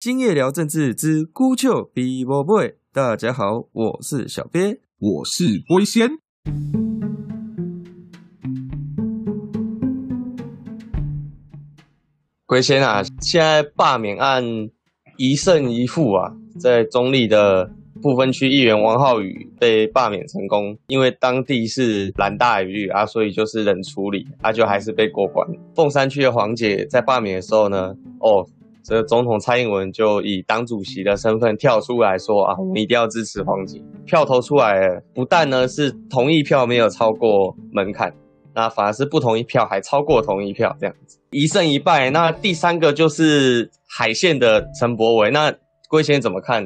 今夜聊政治之孤丘比波贝，大家好，我是小鳖，我是龟仙。龟仙啊，现在罢免案一胜一负啊，在中壢的不分区议员王浩宇被罢免成功，因为当地是蓝大于绿啊，所以就是冷处理啊，就还是被过关。凤山区的黄姐在罢免的时候呢，这总统蔡英文就以党主席的身份跳出来说啊，我们一定要支持黄姐。票投出来了，不但呢是同意票没有超过门槛，那反而是不同意票还超过同意票，这样子一胜一败。那第三个就是海线的陈柏惟，那龟仙怎么看？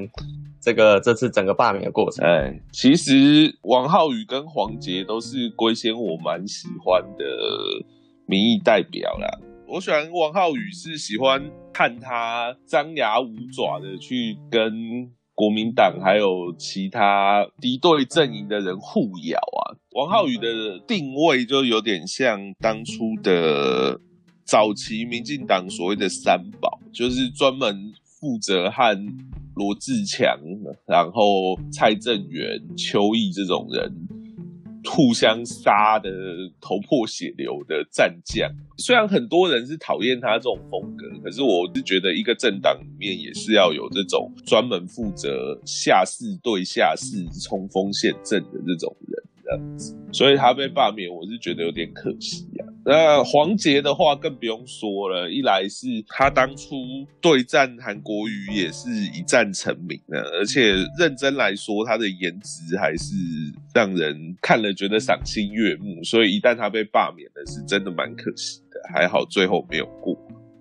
这次整个罢免的过程，其实王浩宇跟黄捷都是龟仙我蛮喜欢的民意代表啦。我喜欢王浩宇是喜欢看他张牙舞爪的去跟国民党还有其他敌对阵营的人互咬啊。王浩宇的定位就有点像当初的早期民进党所谓的三宝，就是专门负责和罗志强然后蔡正元、邱毅这种人互相杀的头破血流的战将。虽然很多人是讨厌他这种风格，可是我是觉得一个政党里面也是要有这种专门负责下士对下士冲锋陷阵的这种人这样子，所以他被罢免我是觉得有点可惜啊。那黄捷的话更不用说了，一来是他当初对战韩国瑜也是一战成名的，而且认真来说他的颜值还是让人看了觉得赏心悦目，所以一旦他被罢免了是真的蛮可惜的，还好最后没有过。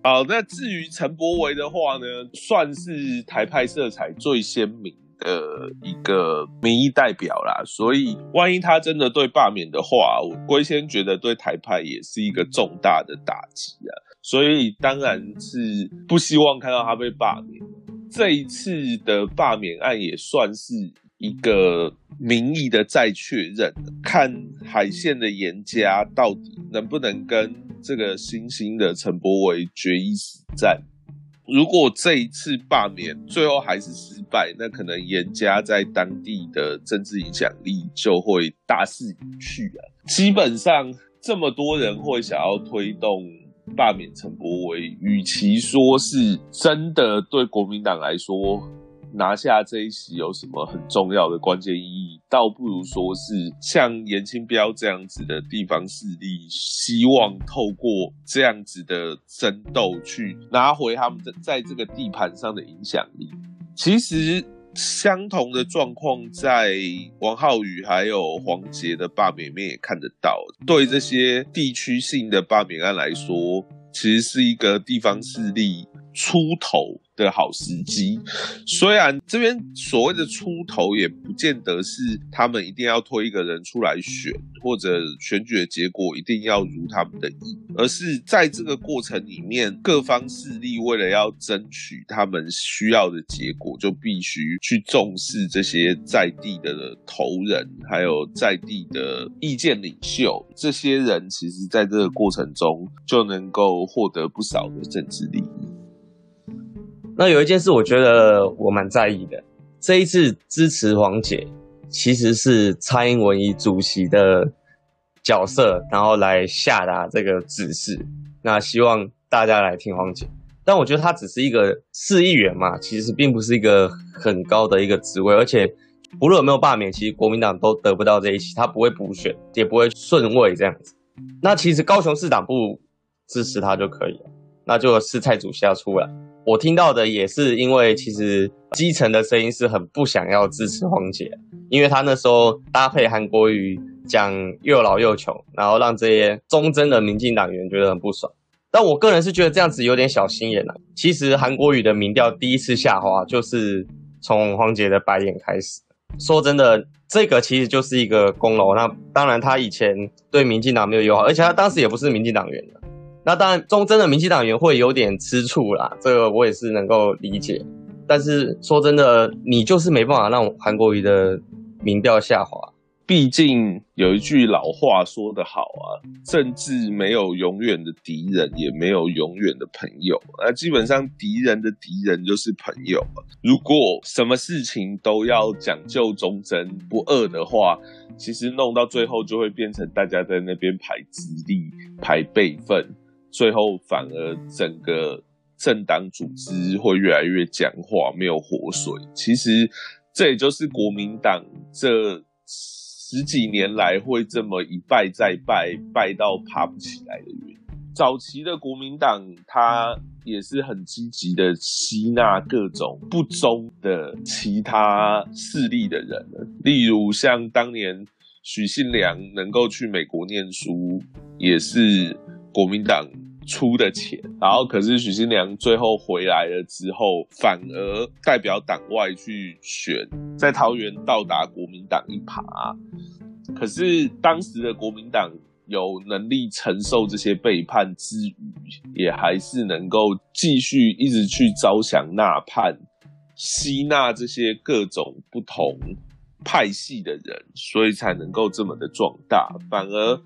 好，那至于陈柏惟的话呢，算是台派色彩最鲜明的一个民意代表啦，所以万一他真的对罢免的话，我龟仙觉得对台派也是一个重大的打击啊，所以当然是不希望看到他被罢免。这一次的罢免案也算是一个民意的再确认，看海线的严家到底能不能跟这个新兴的陈柏惟决一死战。如果这一次罢免最后还是失败，那可能严家在当地的政治影响力就会大势已去啊。基本上这么多人会想要推动罢免陈柏惟，与其说是真的对国民党来说拿下这一席有什么很重要的关键意义，倒不如说是像颜清标这样子的地方势力希望透过这样子的争斗去拿回他们在这个地盘上的影响力。其实相同的状况在王浩宇还有黄捷的罢免面也看得到，对这些地区性的罢免案来说其实是一个地方势力出头的好时机，虽然这边所谓的出头也不见得是他们一定要推一个人出来选，或者选举的结果一定要如他们的意，而是在这个过程里面各方势力为了要争取他们需要的结果，就必须去重视这些在地的头人还有在地的意见领袖，这些人其实在这个过程中就能够获得不少的政治利益。那有一件事我觉得我蛮在意的，这一次支持黄捷其实是蔡英文以主席的角色然后来下达这个指示，那希望大家来听黄捷，但我觉得他只是一个市议员嘛，其实并不是一个很高的一个职位，而且不论有没有罢免其实国民党都得不到这一席，他不会补选也不会顺位这样子，那其实高雄市党部支持他就可以了，那就是蔡主席要出来。我听到的也是因为其实基层的声音是很不想要支持黄捷，因为他那时候搭配韩国瑜讲又老又穷，然后让这些忠贞的民进党员觉得很不爽，但我个人是觉得这样子有点小心眼啦。其实韩国瑜的民调第一次下滑就是从黄捷的白眼开始，说真的这个其实就是一个功劳，那当然他以前对民进党没有友好，而且他当时也不是民进党员的，那当然忠贞的民进党员会有点吃醋啦，这个我也是能够理解，但是说真的你就是没办法让韩国瑜的民调下滑，毕竟有一句老话说得好啊，政治没有永远的敌人，也没有永远的朋友。那基本上敌人的敌人就是朋友。如果什么事情都要讲究忠贞不二的话，其实弄到最后就会变成大家在那边排资历、排辈分，最后反而整个政党组织会越来越僵化，没有活水。其实这也就是国民党这十几年来会这么一败再败，败到爬不起来的原因。早期的国民党他也是很积极的吸纳各种不忠的其他势力的人，例如像当年许信良能够去美国念书，也是国民党出的钱，然后可是许信良最后回来了之后，反而代表党外去选，在桃园到达国民党一耙。可是当时的国民党有能力承受这些背叛之余，也还是能够继续一直去招降纳叛，吸纳这些各种不同派系的人，所以才能够这么的壮大。反而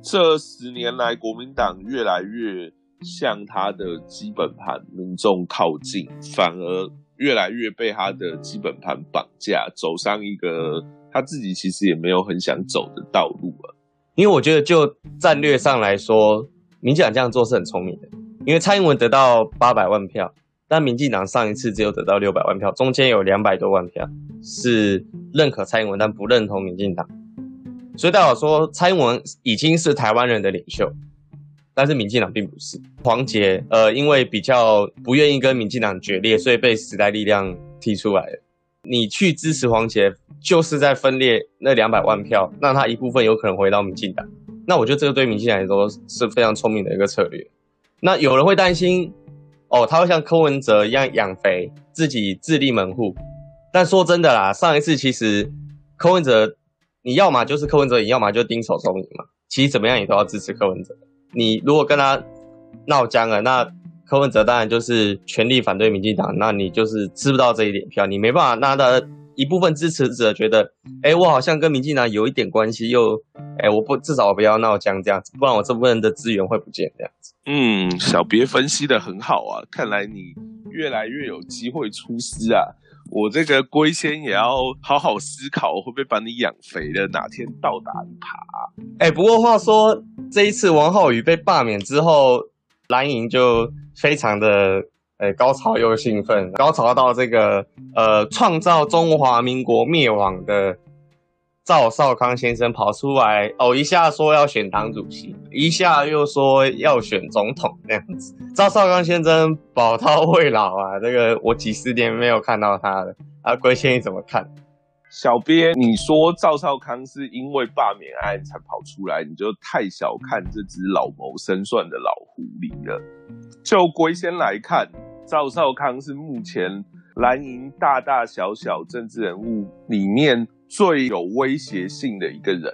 这10年来，国民党越来越向他的基本盘民众靠近，反而越来越被他的基本盘绑架，走上一个他自己其实也没有很想走的道路了。因为我觉得就战略上来说，民进党这样做是很聪明的，因为蔡英文得到800万票，但民进党上一次只有得到600万票，中间有200多万票是认可蔡英文但不认同民进党。所以代表说，蔡英文已经是台湾人的领袖，但是民进党并不是。黄捷因为比较不愿意跟民进党决裂，所以被时代力量踢出来了。你去支持黄捷，就是在分裂那200万票，让他一部分有可能回到民进党。那我觉得这个对民进党来说是非常聪明的一个策略。那有人会担心，哦，他会像柯文哲一样养肥，自己自立门户。但说真的啦，上一次其实柯文哲，你要嘛就是柯文哲，你要嘛就丁守中嘛。其实怎么样你都要支持柯文哲。你如果跟他闹僵了，那柯文哲当然就是全力反对民进党，那你就是吃不到这一点票，你没办法让他一部分支持者觉得，我好像跟民进党有一点关系，又至少我不要闹僵这样子，不然我这部分的资源会不见这样子。嗯，小别分析得很好啊，看来你越来越有机会出师啊。我这个龟仙也要好好思考，我会不会把你养肥了，哪天到达一耙。不过话说，这一次王浩宇被罢免之后，蓝营就非常的高潮又兴奋，高潮到这个创造中华民国灭亡的赵少康先生跑出来，一下说要选党主席，一下又说要选总统那样子。赵少康先生宝刀未老啊，这个我几十年没有看到他了啊。龟仙你怎么看？小编，你说赵少康是因为罢免案才跑出来，你就太小看这只老谋深算的老狐狸了。就龟仙来看，赵少康是目前蓝营大大小小政治人物里面最有威胁性的一个人，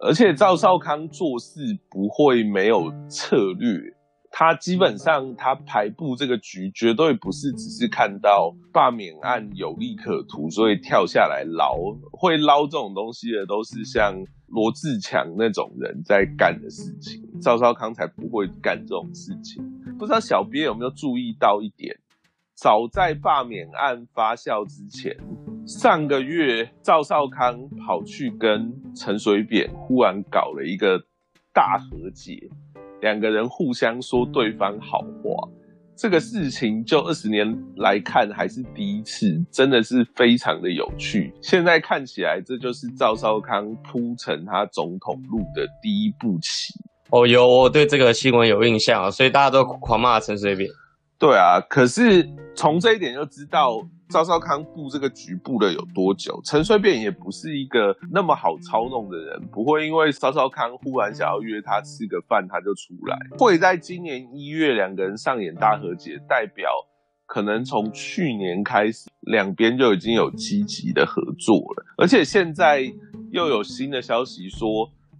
而且赵少康做事不会没有策略，他基本上他排布这个局绝对不是只是看到罢免案有利可图所以跳下来捞，会捞这种东西的都是像罗志强那种人在干的事情，赵少康才不会干这种事情。不知道小编有没有注意到一点，早在罢免案发酵之前，上个月赵少康跑去跟陈水扁忽然搞了一个大和解，两个人互相说对方好话，这个事情就20年来看还是第一次，真的是非常的有趣。现在看起来这就是赵少康铺成他总统路的第一步棋。有，我对这个新闻有印象，所以大家都狂骂陈水扁。对啊，可是从这一点就知道赵少康布这个局布了有多久。陈水扁也不是一个那么好操弄的人，不会因为赵少康忽然想要约他吃个饭他就出来。会在今年1月两个人上演大和解，代表可能从去年开始两边就已经有积极的合作了。而且现在又有新的消息说，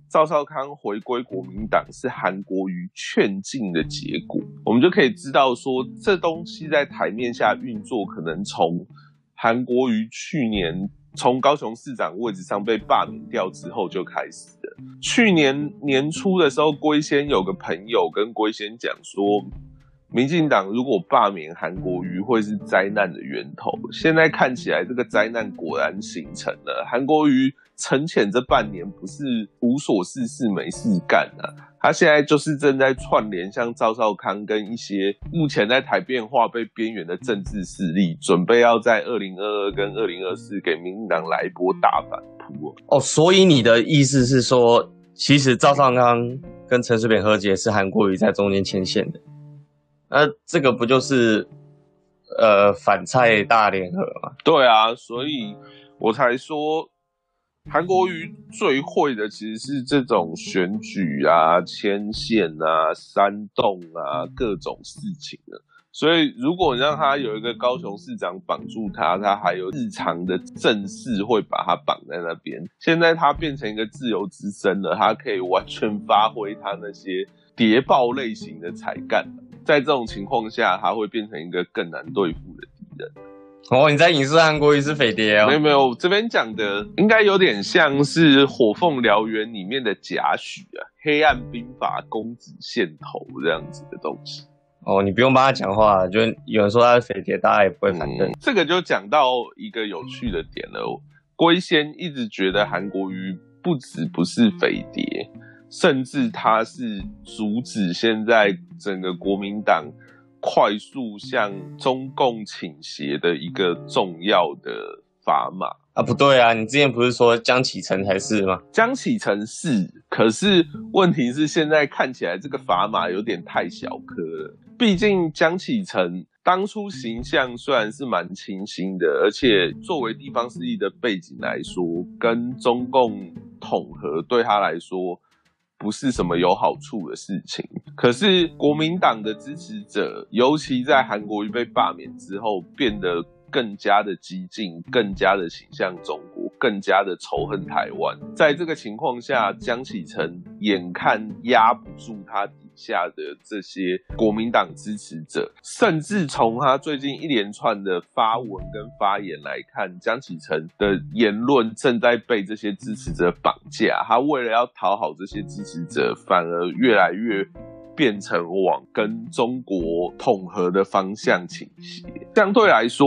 赵少康回归国民党是韩国瑜劝进的结果，我们就可以知道说，这东西在台面下运作，可能从韩国瑜去年从高雄市长位置上被罢免掉之后就开始了。去年年初的时候，龟仙有个朋友跟龟仙讲说，民进党如果罢免韩国瑜会是灾难的源头。现在看起来这个灾难果然形成了。韩国瑜沉潜这半年不是无所事事没事干啊，他现在就是正在串联像赵少康跟一些目前在台变化被边缘的政治势力，准备要在2022跟2024给民进党来一波大反扑。哦，所以你的意思是说，其实赵少康跟陈水扁和解是韩国瑜在中间牵线的，那这个不就是反蔡大联合吗？对啊，所以我才说韩国瑜最会的其实是这种选举啊、牵线啊、煽动啊各种事情啊。所以如果你让他有一个高雄市长绑住他，他还有日常的政事会把他绑在那边。现在他变成一个自由之身了，他可以完全发挥他那些谍报类型的才干。在这种情况下，他会变成一个更难对付的敌人。哦，你在影视韩国瑜是匪谍哦？没有没有，我这边讲的应该有点像是《火凤燎原》里面的贾诩啊，黑暗兵法、公子线头这样子的东西。哦，你不用帮他讲话，就有人说他是匪谍，大家也不会反对。这个就讲到一个有趣的点了。龟仙一直觉得韩国瑜不止不是匪谍，甚至他是阻止现在整个国民党快速向中共倾斜的一个重要的砝码啊。不对啊，你之前不是说江启臣才是吗？江启臣是，可是问题是现在看起来这个砝码有点太小颗了。毕竟江启臣当初形象虽然是蛮清新的，而且作为地方势力的背景来说，跟中共统合对他来说不是什么有好处的事情。可是国民党的支持者，尤其在韩国瑜被罢免之后，变得更加的激进，更加的倾向中国，更加的仇恨台湾。在这个情况下，江启臣眼看压不住他底下的这些国民党支持者，甚至从他最近一连串的发文跟发言来看，江启臣的言论正在被这些支持者绑架。他为了要讨好这些支持者，反而越来越变成往跟中国统合的方向倾斜。相对来说，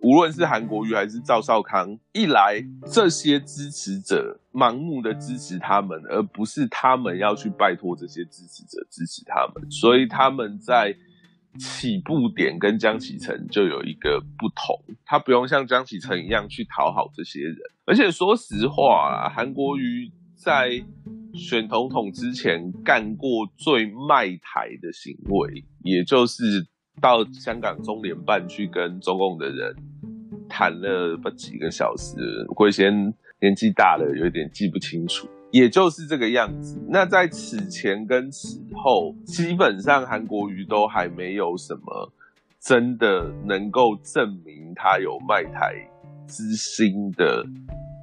无论是韩国瑜还是赵少康，一来这些支持者盲目的支持他们，而不是他们要去拜托这些支持者支持他们，所以他们在起步点跟江启臣就有一个不同，他不用像江启臣一样去讨好这些人。而且说实话啦，韩国瑜在选总统之前干过最卖台的行为，也就是到香港中联办去跟中共的人谈了几个小时，龟仙年纪大了有点记不清楚，也就是这个样子。那在此前跟此后，基本上韩国瑜都还没有什么真的能够证明他有卖台之心的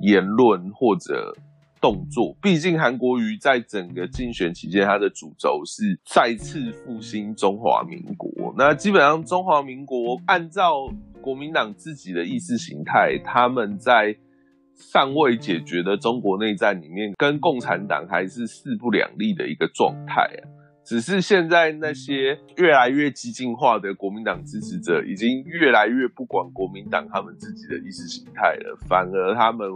言论或者动作。毕竟韩国瑜在整个竞选期间，他的主轴是再次复兴中华民国。那基本上中华民国按照国民党自己的意识形态，他们在尚未解决的中国内战里面，跟共产党还是势不两立的一个状态啊。只是现在那些越来越激进化的国民党支持者，已经越来越不管国民党他们自己的意识形态了，反而他们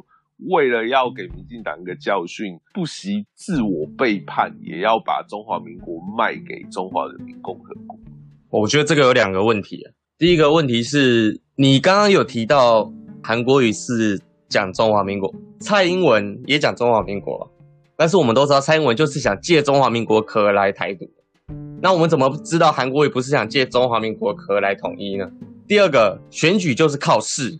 为了要给民进党一个教训，不惜自我背叛，也要把中华民国卖给中华人民共和国。我觉得这个有两个问题。第一个问题是，你刚刚有提到韩国瑜是讲中华民国，蔡英文也讲中华民国，但是我们都知道蔡英文就是想借中华民国壳来台独，那我们怎么知道韩国瑜不是想借中华民国壳来统一呢？第二个，选举就是靠势，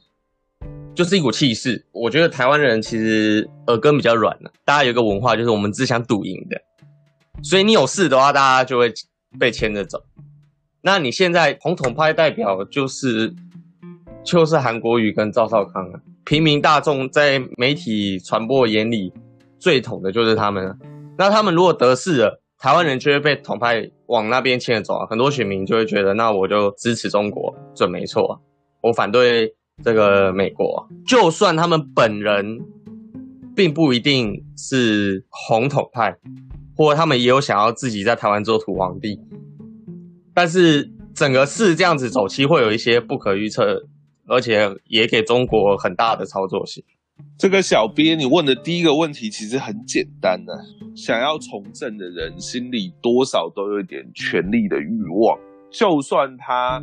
就是一股气势。我觉得台湾人其实耳根比较软了，大家有一个文化就是我们只想赌赢的，所以你有事的话，大家就会被牵着走。那你现在红统派代表就是韩国瑜跟赵少康啊，平民大众在媒体传播眼里最统的就是他们啊。那他们如果得势了，台湾人就会被统派往那边牵着走啊。很多选民就会觉得，那我就支持中国准没错啊，我反对这个美国，就算他们本人并不一定是红统派，或他们也有想要自己在台湾做土皇帝，但是整个事这样子走，期会有一些不可预测，而且也给中国很大的操作性。这个小编你问的第一个问题其实很简单啊，想要从政的人心里多少都有一点权力的欲望，就算他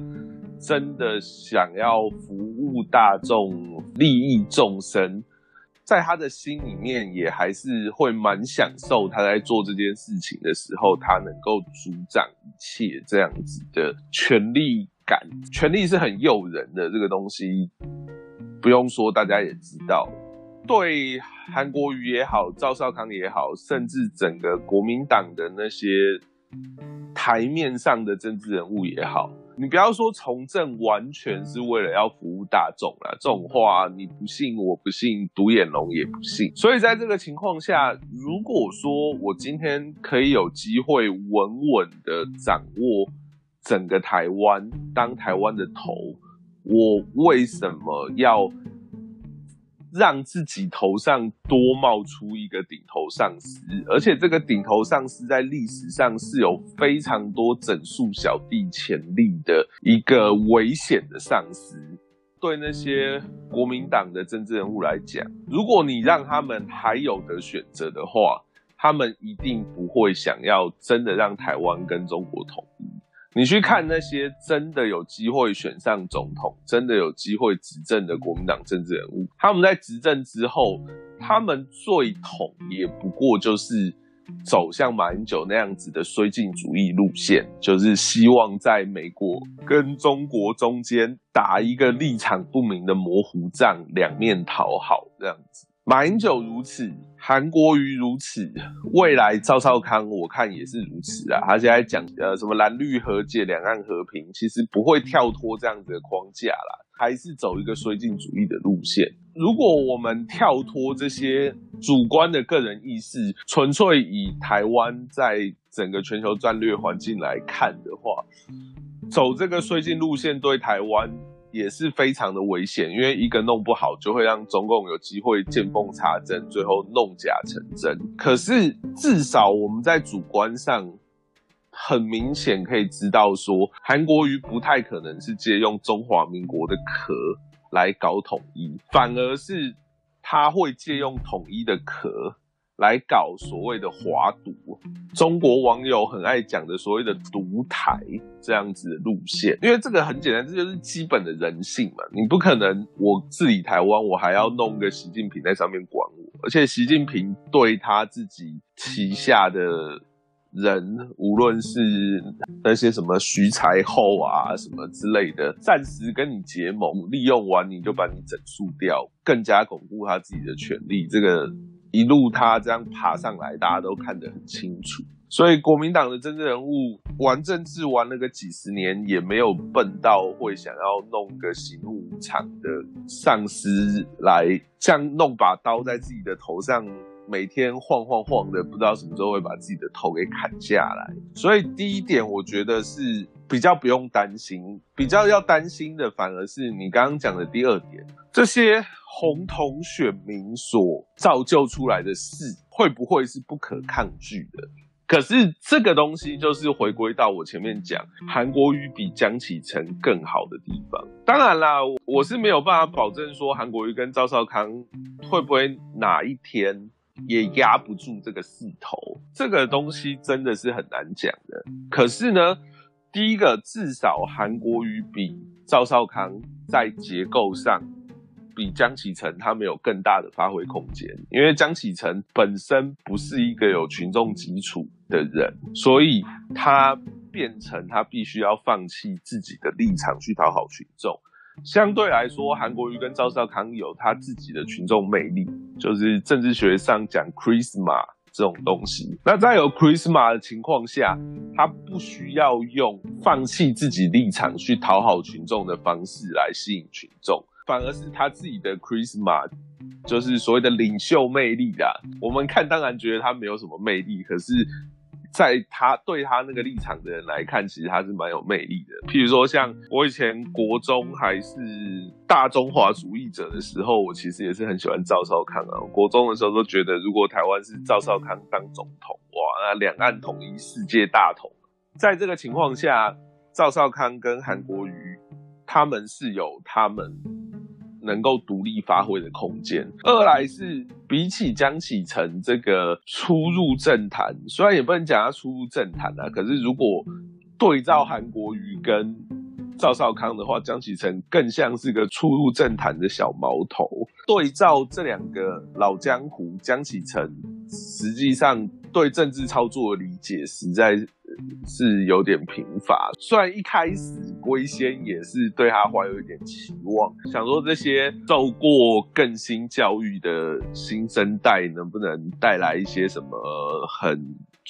真的想要服务大众、利益众生，在他的心里面也还是会蛮享受他在做这件事情的时候，他能够主掌一切这样子的权力感。权力是很诱人的，这个东西不用说，大家也知道。对韩国瑜也好，赵少康也好，甚至整个国民党的那些台面上的政治人物也好，你不要说从政完全是为了要服务大众啦，这种话你不信我不信，独眼龙也不信。所以在这个情况下，如果说我今天可以有机会稳稳的掌握整个台湾，当台湾的头，我为什么要让自己头上多冒出一个顶头上司？而且这个顶头上司在历史上是有非常多整肃小弟潜力的一个危险的上司。对那些国民党的政治人物来讲，如果你让他们还有的选择的话，他们一定不会想要真的让台湾跟中国统一。你去看那些真的有机会选上总统，真的有机会执政的国民党政治人物，他们在执政之后，他们最统也不过就是走向马英九那样子的绥靖主义路线，就是希望在美国跟中国中间打一个立场不明的模糊仗，两面讨好这样子。马英九如此，韩国瑜如此，未来赵少康我看也是如此啊。他现在讲什么蓝绿和解、两岸和平，其实不会跳脱这样子的框架啦，还是走一个绥靖主义的路线。如果我们跳脱这些主观的个人意识，纯粹以台湾在整个全球战略环境来看的话，走这个绥靖路线对台湾也是非常的危险，因为一个弄不好就会让中共有机会见缝插针，最后弄假成真。可是至少我们在主观上很明显可以知道说，韩国瑜不太可能是借用中华民国的壳来搞统一，反而是他会借用统一的壳来搞所谓的华独，中国网友很爱讲的所谓的独台这样子的路线。因为这个很简单，这就是基本的人性嘛。你不可能我治理台湾，我还要弄个习近平在上面管我，而且习近平对他自己旗下的人，无论是那些什么徐才厚啊什么之类的，暂时跟你结盟，利用完你就把你整肃掉，更加巩固他自己的权力。这个一路他这样爬上来，大家都看得很清楚。所以国民党的政治人物玩政治玩了个几十年，也没有笨到会想要弄个行武场的上司来，像弄把刀在自己的头上，每天晃晃晃的，不知道什么时候会把自己的头给砍下来。所以第一点我觉得是比较不用担心，比较要担心的反而是你刚刚讲的第二点，这些红统选民所造就出来的事会不会是不可抗拒的。可是这个东西就是回归到我前面讲韩国瑜比江启臣更好的地方。当然啦，我是没有办法保证说韩国瑜跟赵少康会不会哪一天也压不住这个势头，这个东西真的是很难讲的。可是呢，第一个至少韩国瑜比赵少康在结构上比江启臣他们有更大的发挥空间，因为江启臣本身不是一个有群众基础的人，所以他变成他必须要放弃自己的立场去讨好群众。相对来说，韩国瑜跟赵少康有他自己的群众魅力，就是政治学上讲 charisma 这种东西。那在有 charisma 的情况下，他不需要用放弃自己立场去讨好群众的方式来吸引群众，反而是他自己的 charisma， 就是所谓的领袖魅力啦。我们看当然觉得他没有什么魅力，可是在他对他那个立场的人来看，其实他是蛮有魅力的。譬如说，像我以前国中还是大中华主义者的时候，我其实也是很喜欢赵少康啊。我国中的时候都觉得，如果台湾是赵少康当总统，哇，那两岸统一，世界大同。在这个情况下，赵少康跟韩国瑜他们是有他们能够独立发挥的空间。二来是比起江启臣这个初入政坛，虽然也不能讲他初入政坛啊，可是如果对照韩国瑜跟赵少康的话，江启臣更像是个初入政坛的小毛头。对照这两个老江湖，江启臣实际上对政治操作的理解实在是有点贫乏，虽然一开始龟仙也是对他怀有一点期望，想说这些受过更新教育的新生代能不能带来一些什么很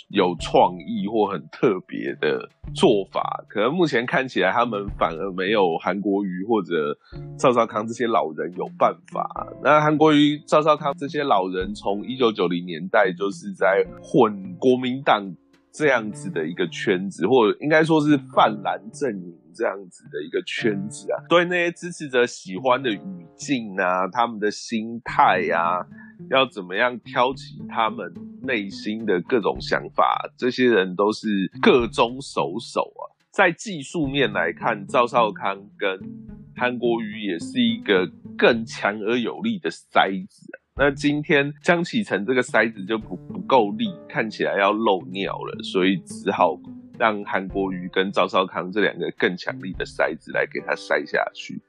有创意或很特别的做法，可能目前看起来他们反而没有韩国瑜或者赵少康这些老人有办法。那韩国瑜、赵少康这些老人从1990年代就是在混国民党这样子的一个圈子，或者应该说是泛蓝阵营这样子的一个圈子啊，对那些支持者喜欢的语境啊，他们的心态啊，要怎么样挑起他们内心的各种想法，这些人都是各中熟手啊。在技术面来看，赵少康跟韩国瑜也是一个更强而有力的塞子啊。那今天江启臣这个塞子就不够力，看起来要漏尿了，所以只好让韩国瑜跟赵少康这两个更强力的塞子来给他塞下去。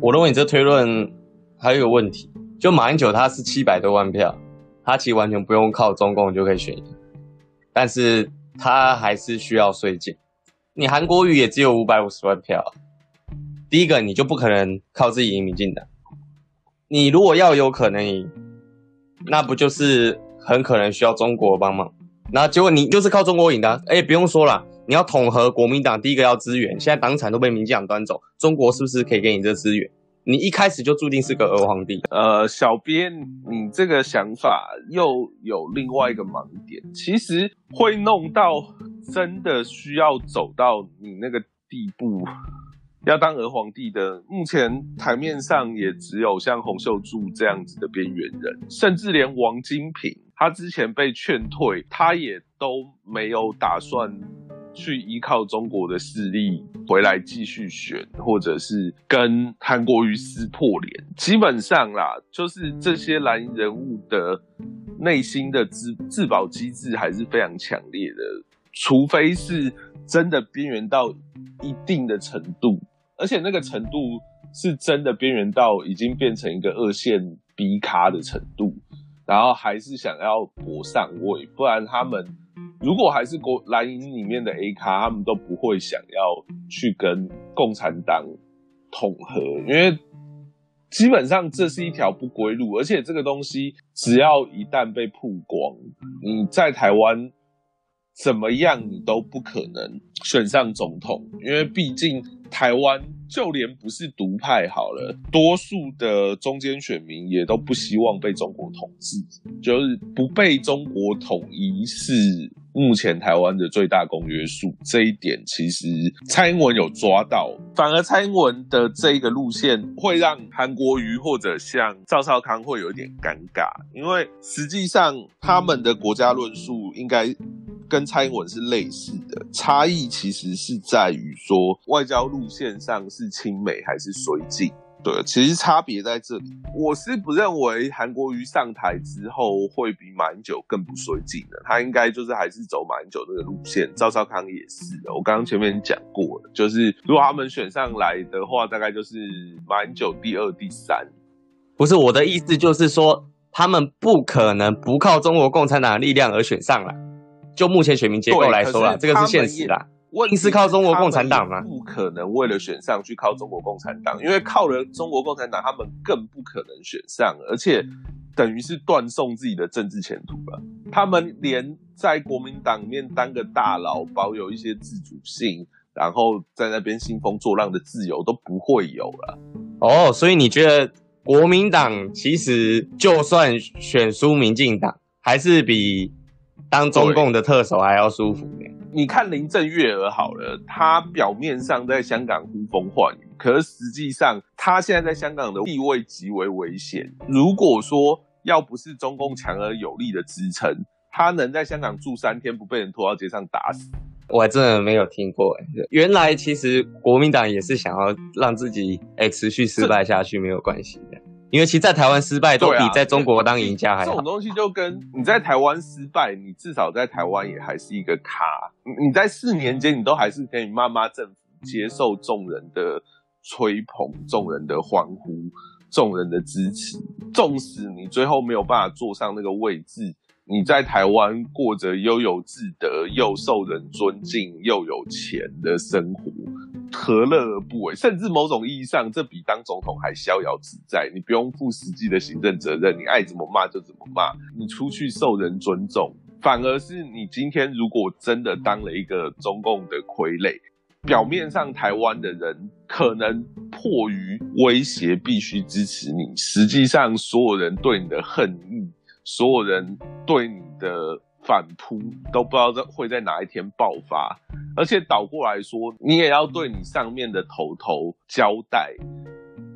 我认为你这推论还有一个问题，就马英九他是700多万票，他其实完全不用靠中共就可以选赢，但是他还是需要税减。你韩国瑜也只有550万票，第一个你就不可能靠自己赢民进党，你如果要有可能赢，那不就是很可能需要中国帮忙，那结果你就是靠中国赢的啊。不用说啦，你要统合国民党，第一个要资源，现在党产都被民进党端走，中国是不是可以给你这资源？你一开始就注定是个儿皇帝。小编，你这个想法又有另外一个盲点，其实会弄到真的需要走到你那个地步要当儿皇帝的，目前台面上也只有像洪秀柱这样子的边缘人，甚至连王金平，他之前被劝退，他也都没有打算去依靠中国的势力回来继续选，或者是跟韩国瑜撕破脸。基本上啦，就是这些蓝营人物的内心的自保机制还是非常强烈的，除非是真的边缘到一定的程度。而且那个程度是真的边缘到已经变成一个二线 B 咖的程度，然后还是想要搏上位，不然他们如果还是蓝营里面的 A 咖，他们都不会想要去跟共产党统合，因为基本上这是一条不归路。而且这个东西只要一旦被曝光，你在台湾怎么样你都不可能选上总统，因为毕竟台湾就连不是独派好了，多数的中间选民也都不希望被中国统治，就是不被中国统一是目前台湾的最大公约数。这一点其实蔡英文有抓到，反而蔡英文的这个路线会让韩国瑜或者像赵少康会有点尴尬，因为实际上他们的国家论述应该跟蔡英文是类似的，差异其实是在于说外交路线上是亲美还是绥靖。对，其实差别在这里。我是不认为韩国瑜上台之后会比马英九更不绥靖的，他应该就是还是走马英九那个路线，赵少康也是的。我刚刚前面讲过了，就是如果他们选上来的话，大概就是马英九第2、第3。不是，我的意思就是说，他们不可能不靠中国共产党的力量而选上来。就目前选民结构来说啦，这个是现实啦。问题是靠中国共产党吗？不可能为了选上去靠中国共产党，因为靠了中国共产党，他们更不可能选上，而且等于是断送自己的政治前途了。他们连在国民党里面当个大佬，保有一些自主性，然后在那边兴风作浪的自由都不会有了。哦，所以你觉得国民党其实就算选输民进党，还是比当中共的特首还要舒服呢。你看林郑月娥好了，她表面上在香港呼风唤雨，可是实际上她现在在香港的地位极为危险。如果说要不是中共强而有力的支撑，她能在香港住3天不被人拖到街上打死，我还真的没有听过。原来其实国民党也是想要让自己持续失败下去没有关系的，因为其实在台湾失败都比在中国当赢家还好。这种东西就跟你在台湾失败，你至少在台湾也还是一个咖，你在4年间你都还是可以骂骂政府，接受众人的吹捧、众人的欢呼、众人的支持，纵使你最后没有办法坐上那个位置，你在台湾过着悠有自得、又受人尊敬、又有钱的生活，何乐而不为？甚至某种意义上，这比当总统还逍遥自在。你不用负实际的行政责任，你爱怎么骂就怎么骂，你出去受人尊重。反而是你今天如果真的当了一个中共的傀儡，表面上台湾的人可能迫于威胁必须支持你，实际上所有人对你的恨意，所有人对你的反扑都不知道会在哪一天爆发，而且倒过来说，你也要对你上面的头交代。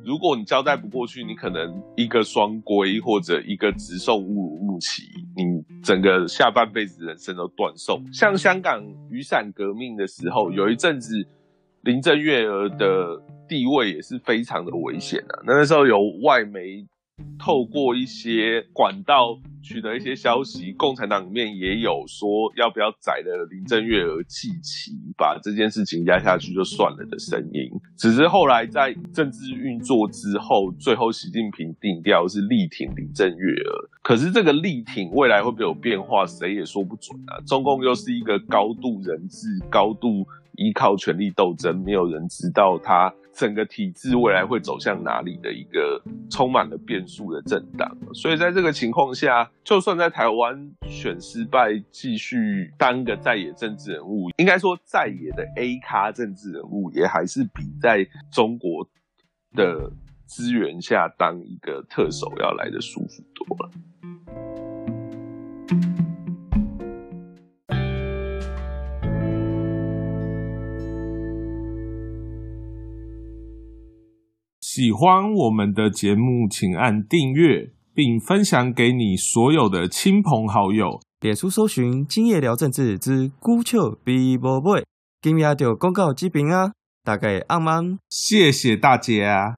如果你交代不过去，你可能一个双规或者一个直送侮辱入歧，你整个下半辈子人生都断送。像香港雨伞革命的时候，有一阵子林郑月娥的地位也是非常的危险啊。那时候有外媒透过一些管道取得一些消息，共产党里面也有说要不要宰了林郑月娥弃旗，把这件事情压下去就算了的声音。只是后来在政治运作之后，最后习近平定调是力挺林郑月娥，可是这个力挺未来会不会有变化，谁也说不准啊。中共又是一个高度人治、高度依靠权力斗争，没有人知道他整个体制未来会走向哪里的一个充满了变数的政党。所以在这个情况下，就算在台湾选失败，继续当个在野政治人物，应该说在野的 A 咖政治人物，也还是比在中国的资源下当一个特首要来的舒服多了。喜欢我们的节目，请按订阅，并分享给你所有的亲朋好友。脸书搜寻“今夜聊政治之孤丘比波贝”，今夜就公告这边啊，大家晚安。谢谢大家。